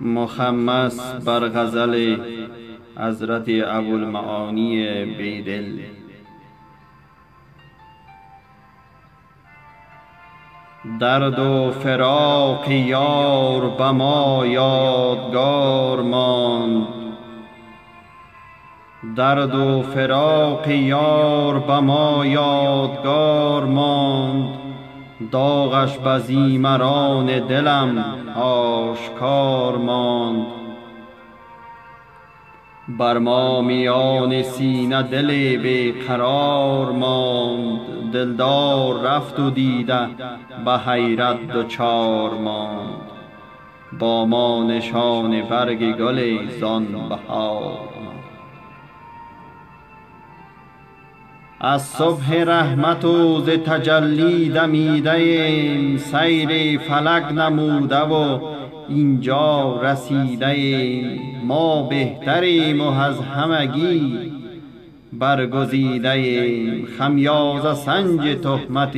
مخمس بر غزل حضرت ابوالمعانی بیدل. درد و فراق یار به ما یادگار ماند، درد و فراق یار به ما یادگار ماند، داغش به زیمران دلم آشکار ماند. بر ما میان سینه دل بیقرار ماند، دلدار رفت و دیده به حیرت دچار ماند. با ما نشان برگ گل زان بهار، از صبح رحمت و ز تجلی دمیده ایم، سیر فلک نموده و اینجا رسیده ایم. ما بهتریم و از همگی برگزیده ایم، خمیازه سنج تهمت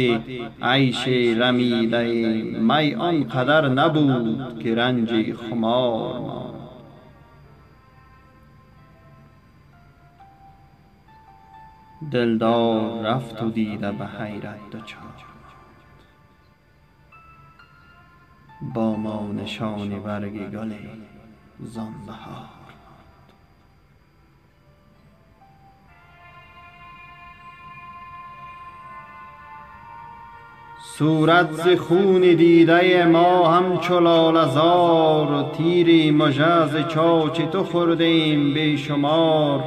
عیش رمیده ایم. می آنقدر نبود که رنج خمار ما، دلدار رفت و دیده به حیرت دچار. با ما نشان برگ گل زان بهار. صورت ز خون دیده ما همچو لاله زار، تیر مژه ز چاچ تو خورده ایم بیشمار.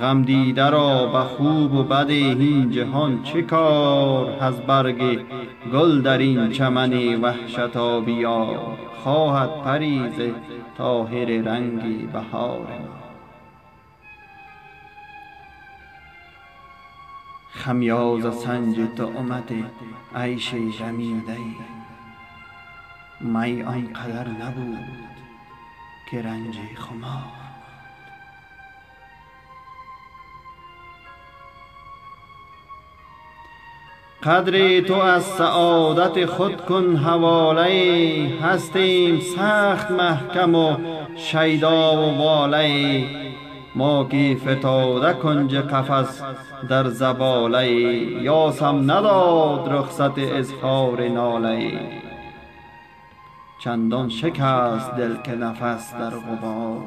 غم دیده را به خوب و بد این جهان چه کار، از برگ گل در این چمن وحشت آبیار. خواهد پریز طاهر رنگی بهار، خمیاز سنج تهمت عیش رمیده ایم. می آنقدر نبود که رنج خمار، قدر تو از سعادت خود کن حواله. هستیم سخت محکم و شیدا و واله، ما که فتاده کنج قفس در زباله. یاسم نداد رخصت اظهار ناله، چندان شکست دل که نفس در غبار.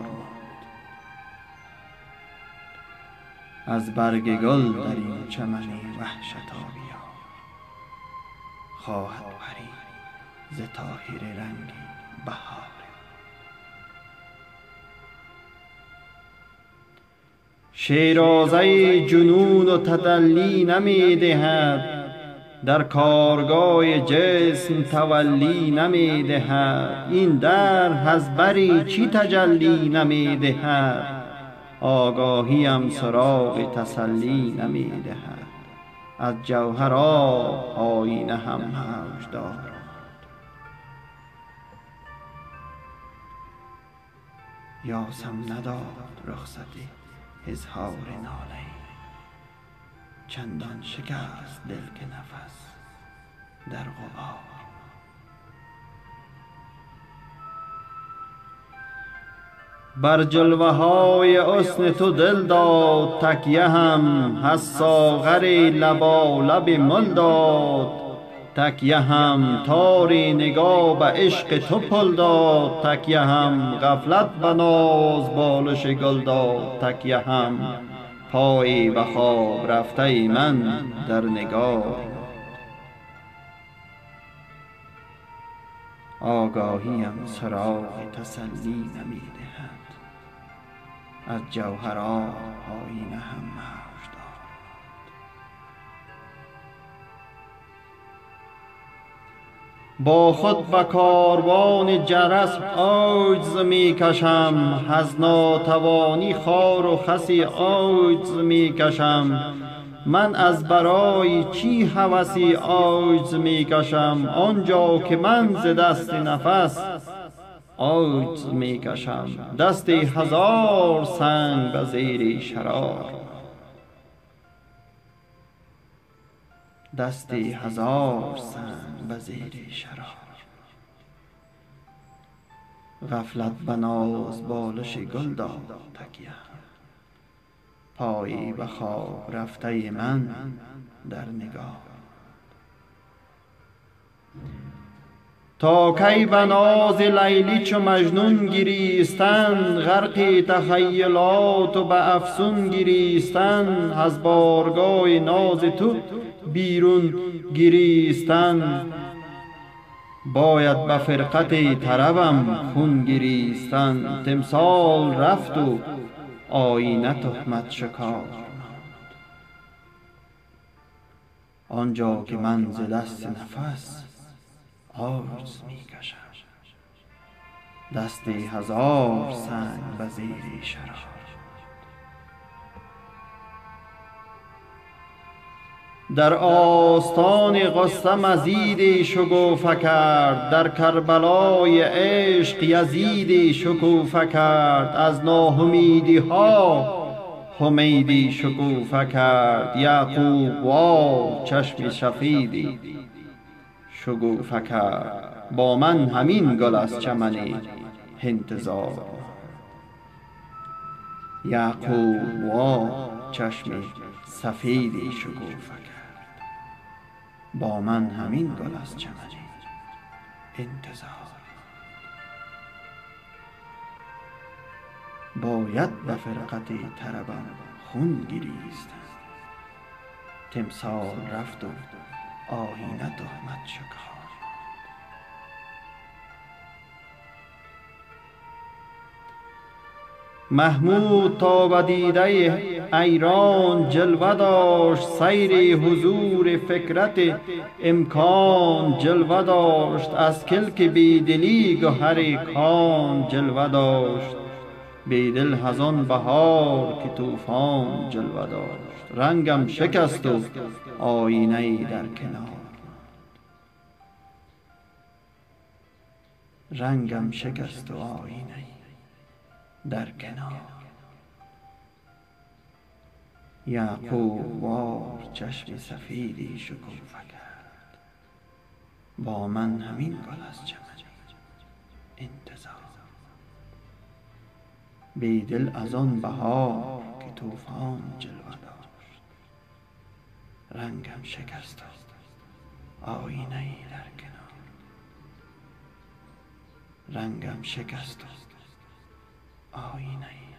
از برگ گل در این چمن وحشت آبیار، خواهد پرید ز طاهر رنگ بهار. شیرازه جنون و تدلی نمی دهد، در کارگاه جسم تولی نمی دهد. این در از بری چی تجلی نمی دهد، آگاهیم سراغ تسلی نمی دهد. از جوهر آب آینه هم موج دارد، یاسم نداد رخصت اظهار ناله. چندان شکست دل که نفس در غبار. بر جلوه های حسن تو دل داد تکیه هم، از ساغر لبالب من داد تکیه هم. تار نگاه به عشق تو پل داد تکیه هم، غفلت به ناز بالش گل داد تکیه هم. پای به خواب رفته من در نگاه، آگاهیم سراغ تسلی نمی دهد. از جوهر آب آینه هم موج دارد، با خود به کاروان جرس عجز می کشم. از ناتوانی خار و خسی عجز می کشم. من از برای چی هوسی عجز می کشم، آنجا که من ز دست نفس عجز می کشم. دست هزار سنگ به زیر شرار، دست هزار سنگ به زیر شرار. غفلت و ناز بالش گل داد تکیه، پایی به خواب رفته من در نگاه. تا کی به ناز لیلی چو مجنون گریستند، غرق تخیلات و به افسون گریستند، از بارگاه ناز تو بیرون گریستند، باید به فرقت طربم خون گریستند. تمثال رفت و آینه تهمت شکار، آنجا که من ز دست نفس آرز می کشم، دست هزار سنگ به زیر شرار. در آستان غصه مزید شکوفه کرد، در کربلای عشق یزید شکوفه کرد، از ناهمیدی ها همیدی شکوفه کرد، یعقوب وا چشم شفیدی شکوفه کرد. با من همین گل از چمنی انتظار، یعقوب وا چشم سفیدی شکوفه کرد، با من همین گل از چمنی انتظار. باید به فرقت طربم خون گریستند، تمثال رفت و آیینه تهمت شکار. محمود تا به دیده ایران جلوه داشت، سیر حضور فکرت امکان جلوه داشت، از کلک بیدلی گهر کان جلوه داشت، بیدل از آن بهار که طوفان جلوه داشت. رنگم شکست و آینه در کنار، رنگم شکست و آینه در کنار. یعقوب وار چشم سفیدی شکوفه کرد، با من همین گل از چمنی انتظار. بیدل از آن بهار که طوفان جلوه داشت، رنگم شکست و آینه ای در کنار، رنگم شکست و آینه ای